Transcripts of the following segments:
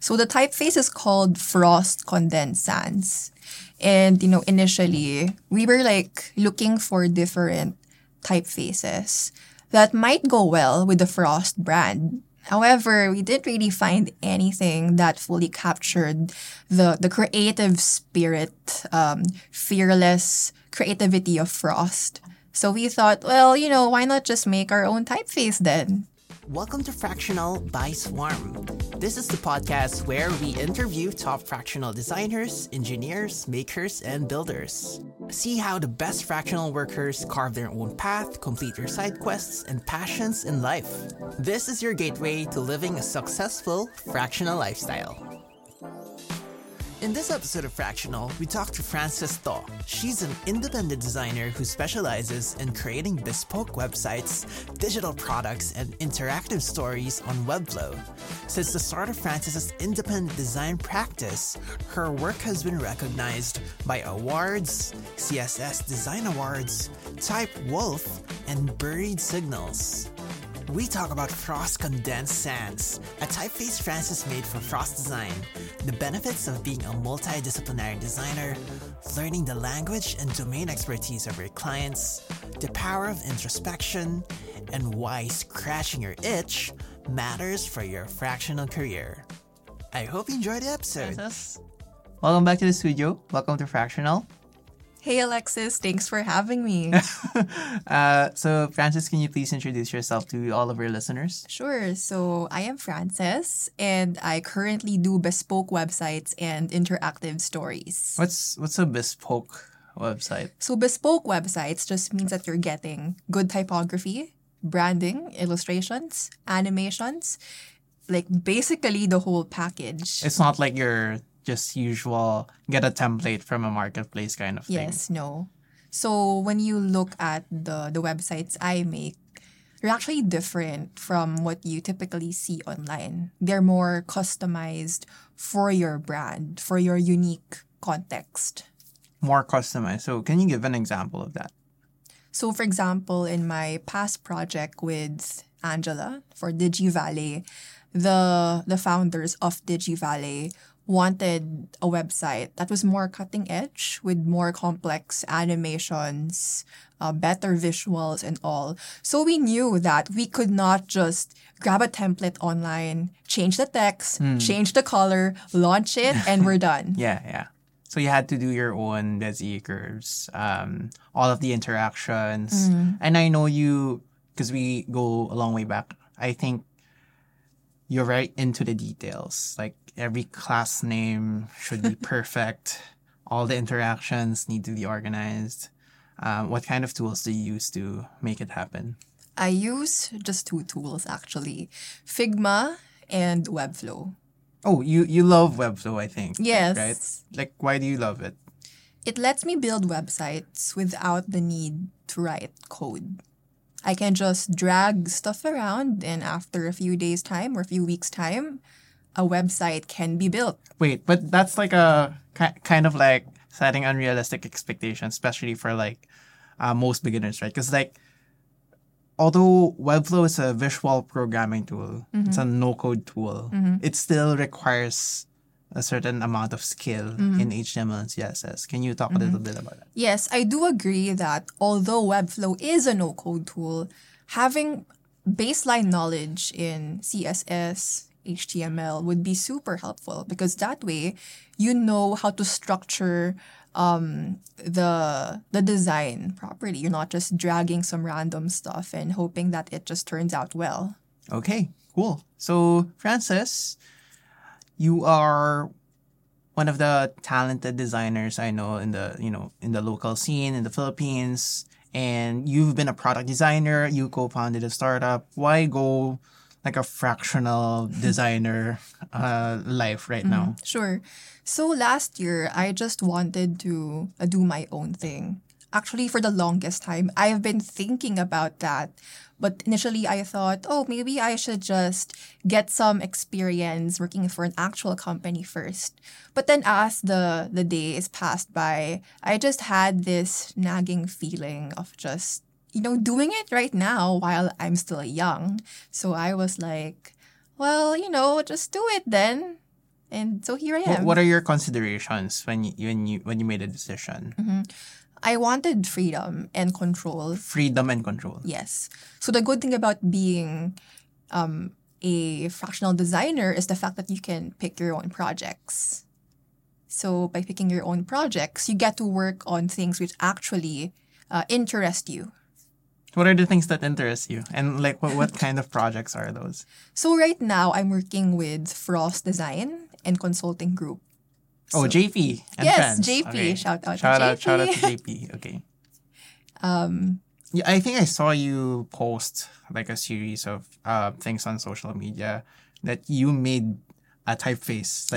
So the typeface is called Frost Condensed Sans. And, you know, initially, we were like looking for different typefaces that might go well with the Frost brand. However, we didn't really find anything that fully captured the creative spirit, fearless creativity of Frost. So we thought, well, you know, why not just make our own typeface then? Welcome to Fractional by Swarm. This is the podcast where we interview top fractional designers, engineers, makers, and builders. See how the best fractional workers carve their own path, complete their side quests, and passions in life. This is your gateway to living a successful fractional lifestyle. In this episode of Fractional, we talk to Frances To. She's an independent designer who specializes in creating bespoke websites, digital products, and interactive stories on Webflow. Since the start of Frances's independent design practice, her work has been recognized by Awwwards, CSS Design Awards, Typewolf, and Buried Signals. We talk about Frost Condensed Sans, a typeface Frances made for Frost Design, the benefits of being a multidisciplinary designer, learning the language and domain expertise of your clients, the power of introspection, and why scratching your itch matters for your fractional career. I hope you enjoyed the episode. Frances, welcome back to the studio. Welcome to Fractional. Hey Alexis, thanks for having me. So Frances, can you please introduce yourself to all of our listeners? Sure. So I am Frances, and I currently do bespoke websites and interactive stories. What's a bespoke website? So bespoke websites just means that you're getting good typography, branding, illustrations, animations, like basically the whole package. It's not like your just usual get a template from a marketplace kind of thing. Yes, no. So when you look at the websites I make, they're actually different from what you typically see online. They're more customized for your brand, for your unique context. More customized. So can you give an example of that? So for example, in my past project with Angela for DigiValley, the founders of DigiValley wanted a website that was more cutting edge with more complex animations, better visuals and all. So we knew that we could not just grab a template online, change the text, change the color, launch it, and we're done. Yeah. So you had to do your own Bezier curves, all of the interactions. And I know you, because we go a long way back, I think you're right into the details. Like every class name should be perfect. All the interactions need to be organized. What kind of tools do you use to make it happen? I use just two tools, actually. Figma and Webflow. Oh, you love Webflow, I think. Yes. Right? Like, why do you love it? It lets me build websites without the need to write code. I can just drag stuff around, and after a few days' time or a few weeks' time, a website can be built. Wait, but that's like a kind of like setting unrealistic expectations, especially for like most beginners, right? Because like, although Webflow is a visual programming tool, it's a no-code tool, it still requires a certain amount of skill in HTML and CSS. Can you talk a little bit about that? Yes, I do agree that although Webflow is a no-code tool, having baseline knowledge in CSS, HTML would be super helpful because that way you know how to structure the design properly. You're not just dragging some random stuff and hoping that it just turns out well. Okay, cool. So Frances, you are one of the talented designers I know in the local scene in the Philippines, and you've been a product designer. You co-founded a startup. Why go like a fractional designer life right now? Sure. So last year, I just wanted to do my own thing. Actually, for the longest time, I've been thinking about that. But initially, I thought, oh, maybe I should just get some experience working for an actual company first. But then as the days passed by, I just had this nagging feeling of just, you know, doing it right now while I'm still young. So I was like, well, you know, just do it then. And so here I am. What are your considerations when you made a decision? Mm-hmm. I wanted freedom and control. Freedom and control. Yes. So the good thing about being a fractional designer is the fact that you can pick your own projects. So by picking your own projects, you get to work on things which actually interest you. What are the things that interest you? And like what kind of projects are those? So right now, I'm working with Frost Design and Consulting Group. So, JP and friends. Yes, JP. Okay. Shout out to JP. Okay. I think I saw you post like a series of things on social media that you made a typeface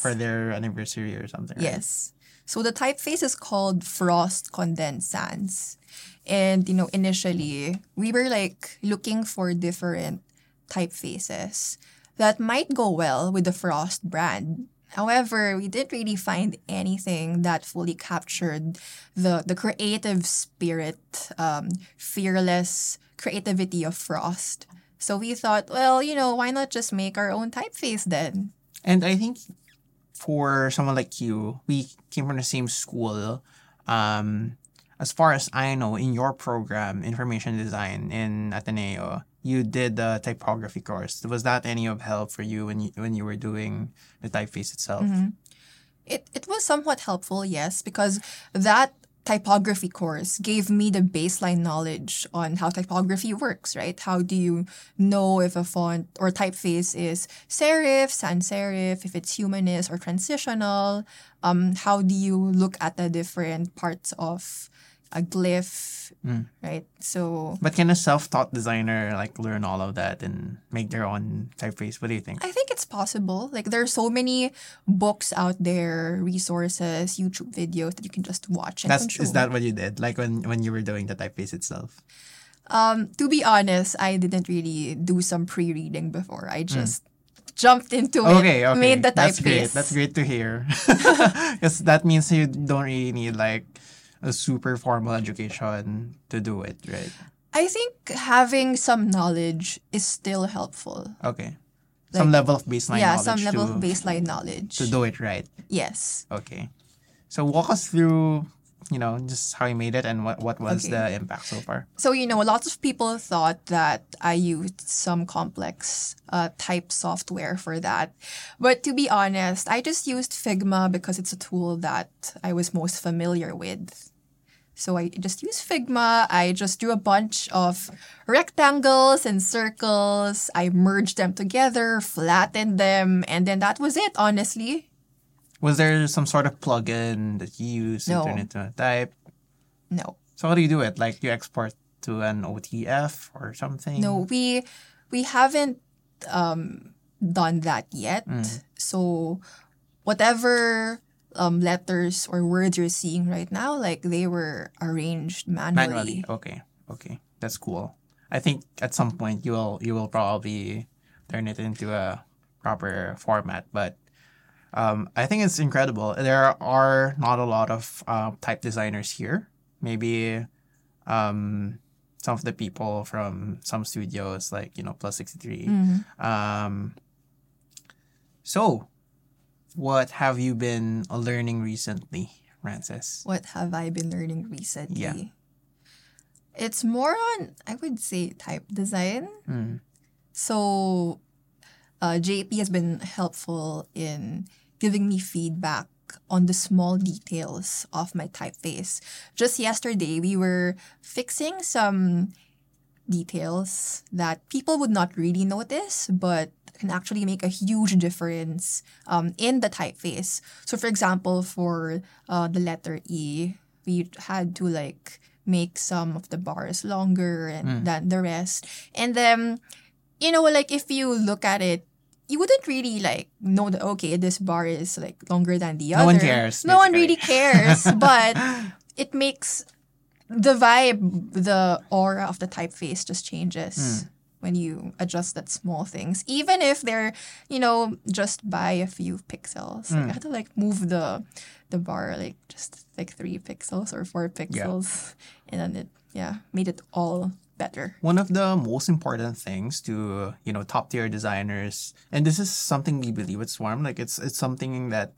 for their anniversary or something. Right? Yes. So the typeface is called Frost Condensed Sans. And, initially, we were looking for different typefaces that might go well with the Frost brand. However, we didn't really find anything that fully captured the creative spirit, fearless creativity of Frost. So we thought, why not just make our own typeface then? And I think for someone like you, we came from the same school. As far as I know, in your program, Information Design in Ateneo, you did the typography course. Was that any of help for you when you were doing the typeface itself? Mm-hmm. It was somewhat helpful, yes, because that typography course gave me the baseline knowledge on how typography works, right? How do you know if a font or typeface is serif, sans serif, if it's humanist or transitional? How do you look at the different parts of a glyph, right? So, but can a self-taught designer learn all of that and make their own typeface? What do you think? I think it's possible. There are so many books out there, resources, YouTube videos that you can just watch and consume. Is that what you did? When you were doing the typeface itself? To be honest, I didn't really do some pre-reading before. I just jumped into it, made the typeface. That's great to hear. Because that means you don't really need a super formal education to do it, right? I think having some knowledge is still helpful. Okay. Some level of baseline knowledge. Yeah, some level of baseline knowledge. To do it right. Yes. Okay. So walk us through, just how you made it and what was the impact so far. So, lots of people thought that I used some complex type software for that. But to be honest, I just used Figma because it's a tool that I was most familiar with. So I just used Figma. I just drew a bunch of rectangles and circles. I merged them together, flattened them, and then that was it, honestly. Was there some sort of plugin that you use to turn it into a type? No. So how do you do it? Do you export to an OTF or something? No, we haven't done that yet. So whatever letters or words you're seeing right now, they were arranged manually. Okay, that's cool. I think at some point you will probably turn it into a proper format, but. I think it's incredible. There are not a lot of type designers here. Maybe some of the people from some studios Plus 63. Mm-hmm. So what have you been learning recently, Frances? What have I been learning recently? Yeah. It's more on, I would say, type design. Mm. So JP has been helpful in giving me feedback on the small details of my typeface. Just yesterday, we were fixing some details that people would not really notice, but can actually make a huge difference in the typeface. So, for example, for the letter E, we had to make some of the bars longer than the rest. And then, if you look at it, you wouldn't really know that, okay, this bar is longer than the other. No one cares. No one really cares, but it makes the vibe, the aura of the typeface just changes when you adjust that small things. Even if they're, just by a few pixels. I had to move the bar just 3 pixels or 4 pixels, and then it made it all better. One of the most important things to, you know, top tier designers, and this is something we believe at Swarm, like it's something that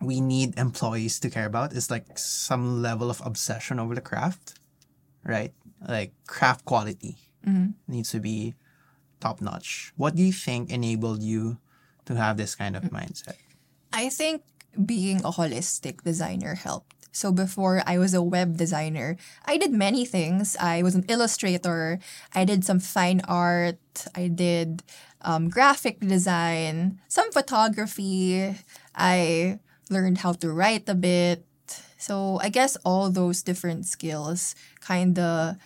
we need employees to care about, is like some level of obsession over the craft, right? Like craft quality needs to be top notch. What do you think enabled you to have this kind of mindset? I think being a holistic designer helped. So before I was a web designer, I did many things. I was an illustrator. I did some fine art. I did graphic design, some photography. I learned how to write a bit. So I guess all those different skills kind of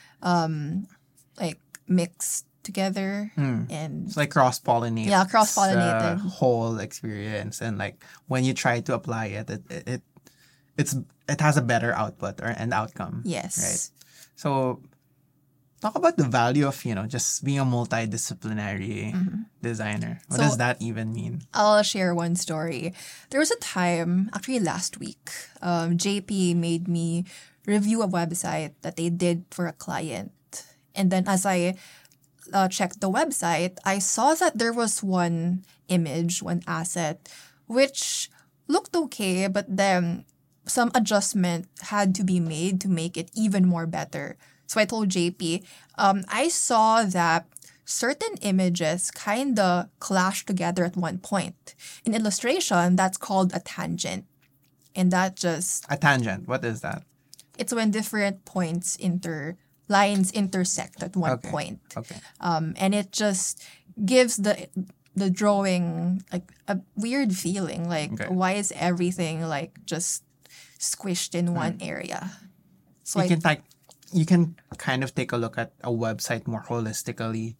like mixed together. And it's like cross-pollinated. Yeah, cross-pollinated. Whole experience. And like when you try to apply it, it has a better output or an outcome. Yes. Right. So talk about the value of, you know, just being a multidisciplinary designer. What does that even mean? I'll share one story. There was a time, actually last week, JP made me review a website that they did for a client. And then as I checked the website, I saw that there was one image, one asset, which looked okay, but then some adjustment had to be made to make it even more better. So I told JP, I saw that certain images kind of clash together at one point. In illustration, that's called a tangent. And that just... A tangent, what is that? It's when different points lines intersect at one point. Okay. And it just gives the drawing like a weird feeling. Like, why is everything like just squished in one area? So you can kind of take a look at a website more holistically,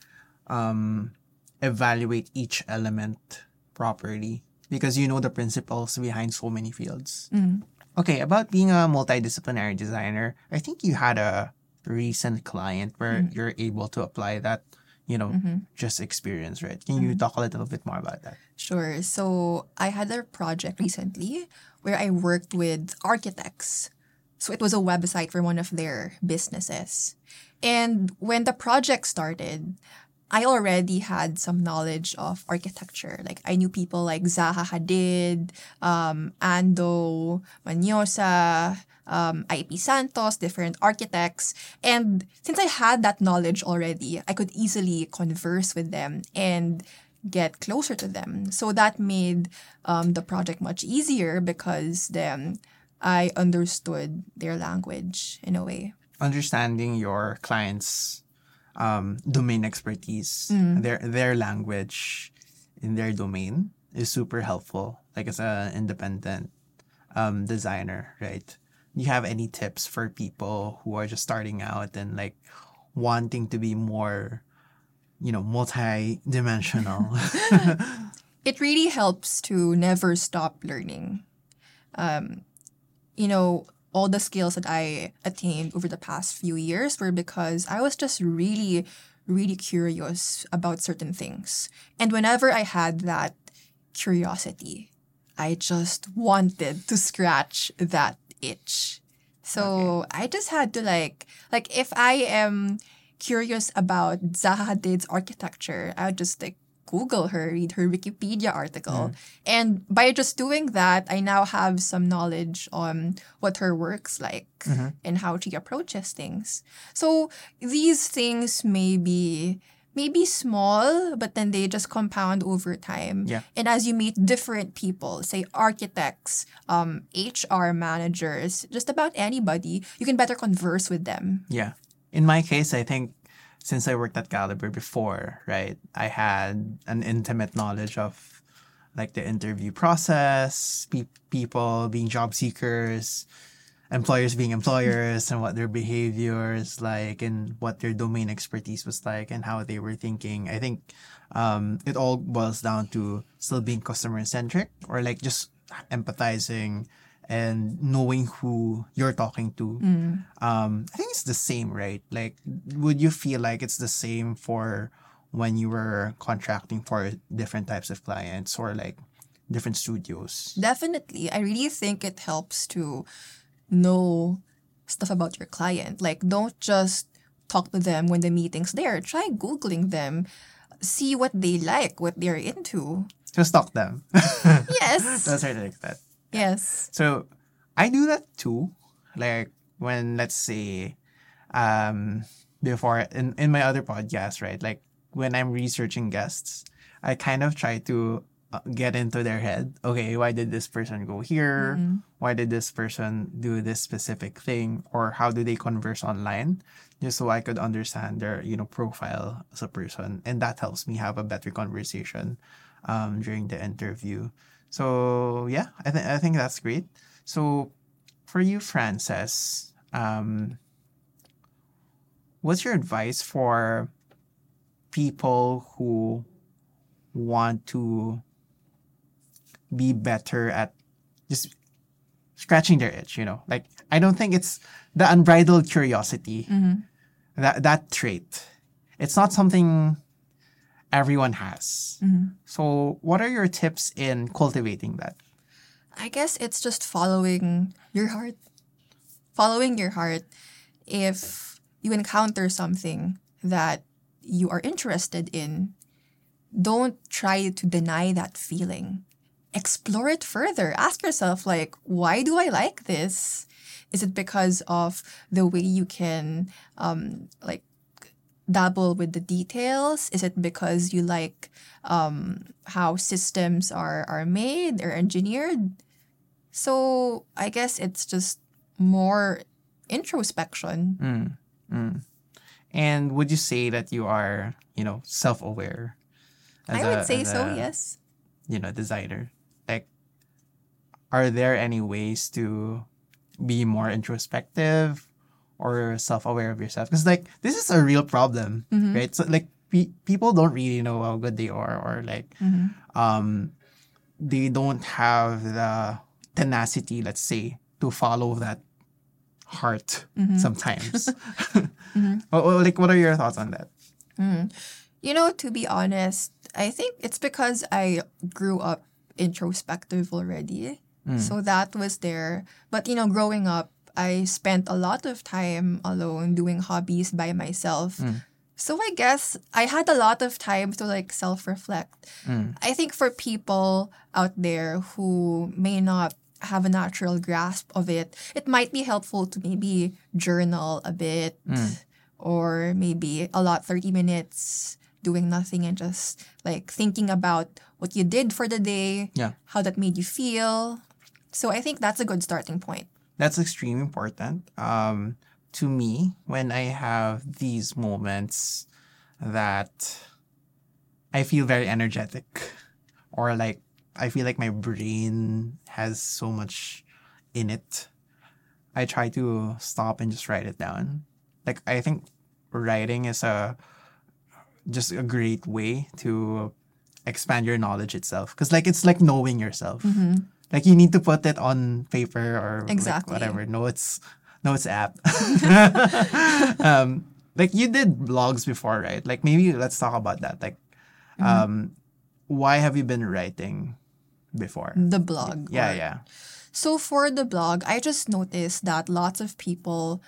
evaluate each element properly because you know the principles behind so many fields. Okay, about being a multidisciplinary designer, I think you had a recent client where you're able to apply that, you know, just experience, right? Can you talk a little bit more about that? Sure. So I had a project recently where I worked with architects. So it was a website for one of their businesses. And when the project started, I already had some knowledge of architecture. Like I knew people like Zaha Hadid, Ando, Maniosa, IP Santos, different architects. And since I had that knowledge already, I could easily converse with them and get closer to them. So that made the project much easier because then I understood their language in a way. Understanding your client's domain expertise, their language in their domain is super helpful. Like as an independent designer, right? Do you have any tips for people who are just starting out and like wanting to be more, you know, multi-dimensional? It really helps to never stop learning. You know, all the skills that I attained over the past few years were because I was just really, really curious about certain things. And whenever I had that curiosity, I just wanted to scratch that itch. So I just had to like if I am curious about Zaha Hadid's architecture, I would just like Google her, read her Wikipedia article. And by just doing that, I now have some knowledge on what her work's like and how she approaches things. So these things may be small, but then they just compound over time. Yeah. And as you meet different people, say architects, HR managers, just about anybody, you can better converse with them. Yeah. In my case, I think since I worked at Caliber before, right, I had an intimate knowledge of like the interview process, people being job seekers, employers being employers, and what their behaviors like, and what their domain expertise was like, and how they were thinking. I think it all boils down to still being customer-centric or like just empathizing and knowing who you're talking to. I think it's the same, right? Like, would you feel like it's the same for when you were contracting for different types of clients or like different studios? Definitely. I really think it helps to know stuff about your client. Like, don't just talk to them when the meeting's there. Try Googling them. See what they like, what they're into. So stalk them. Yes. Don't try to like that. Yes. So I do that too. Like when, let's say, before in my other podcast, right? Like when I'm researching guests, I kind of try to get into their head. Okay, why did this person go here? Mm-hmm. Why did this person do this specific thing? Or how do they converse online? Just so I could understand their, you know, profile as a person. And that helps me have a better conversation during the interview. So yeah, I think that's great. So for you, Frances, what's your advice for people who want to be better at just scratching their itch, you know? Like, I don't think it's the unbridled curiosity, mm-hmm. that trait. It's not something everyone has. Mm-hmm. So what are your tips in cultivating that? I guess it's just following your heart. Following your heart. If you encounter something that you are interested in, don't try to deny that feeling. Explore it further. Ask yourself, like, why do I like this? Is it because of the way you can, like, dabble with the details? Is it because you like how systems are made or engineered? So I guess it's just more introspection. Mm, mm. And would you say that you are, you know, self-aware? I would say so, yes. You know, designer. Like, are there any ways to be more introspective or self-aware of yourself? Because, like, this is a real problem, mm-hmm. right? So, like, people don't really know how good they are, or, like, mm-hmm. They don't have the tenacity, let's say, to follow that heart mm-hmm. sometimes. mm-hmm. Like, what are your thoughts on that? Mm. You know, to be honest, I think it's because I grew up introspective already. Mm. So that was there. But, you know, growing up, I spent a lot of time alone doing hobbies by myself. Mm. So I guess I had a lot of time to, like, self-reflect. Mm. I think for people out there who may not have a natural grasp of it, it might be helpful to maybe journal a bit or maybe 30 minutes doing nothing and just, like, thinking about what you did for the day, how that made you feel. So I think that's a good starting point. That's extremely important. To me, when I have these moments that I feel very energetic, or, like, I feel like my brain has so much in it, I try to stop and just write it down. Like, I think writing is just a great way to expand your knowledge itself. Because, like, it's like knowing yourself. Mm-hmm. Like, you need to put it on paper or exactly. Like whatever. No, it's app. Like, you did blogs before, right? Like, maybe let's talk about that. Like, why have you been writing before? The blog. Yeah, yeah. So for the blog, I just noticed that lots of people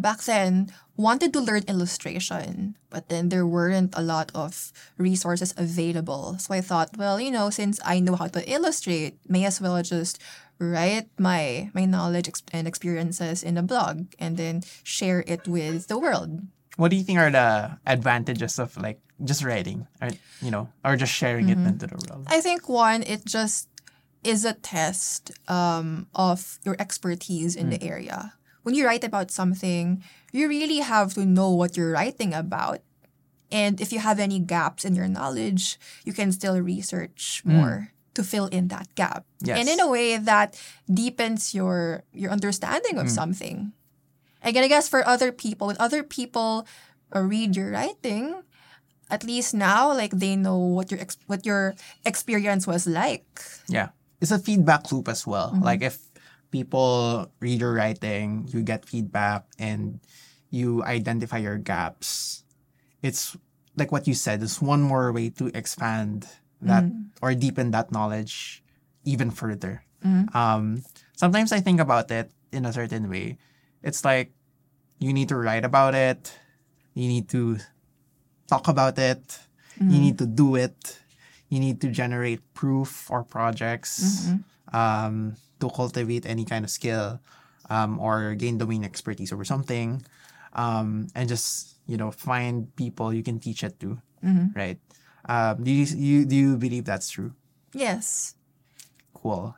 back then wanted to learn illustration, but then there weren't a lot of resources available. So I thought, well, you know, since I know how to illustrate, may as well just write my knowledge and experiences in a blog and then share it with the world. What do you think are the advantages of, like, just writing or, you know, or just sharing it into the world? I think one, it just is a test of your expertise in the area. When you write about something, you really have to know what you're writing about. And if you have any gaps in your knowledge, you can still research more to fill in that gap. Yes. And in a way that deepens your understanding of something. Again, I guess for other people, when other people read your writing, at least now, like, they know what your experience was like. Yeah. It's a feedback loop as well. Mm-hmm. Like, if people read your writing, you get feedback, and you identify your gaps. It's like what you said, it's one more way to expand that or deepen that knowledge even further. Mm-hmm. Sometimes I think about it in a certain way. It's like you need to write about it. You need to talk about it. Mm-hmm. You need to do it. You need to generate proof or projects to cultivate any kind of skill or gain domain expertise over something. And just, you know, find people you can teach it to, right? Do you believe that's true? Yes. Cool.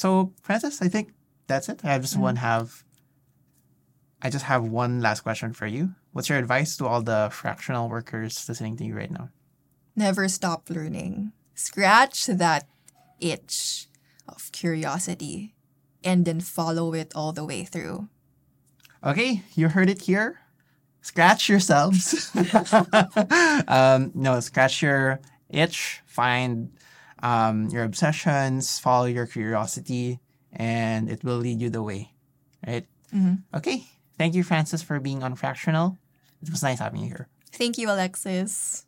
So, Frances, I think that's it. I just have one last question for you. What's your advice to all the fractional workers listening to you right now? Never stop learning. Scratch that itch of curiosity and then follow it all the way through. Okay, you heard it here. Scratch yourselves. Scratch your itch. Find your obsessions. Follow your curiosity. And it will lead you the way. Right? Mm-hmm. Okay. Thank you, Frances, for being on Fractional. It was nice having you here. Thank you, Alexis.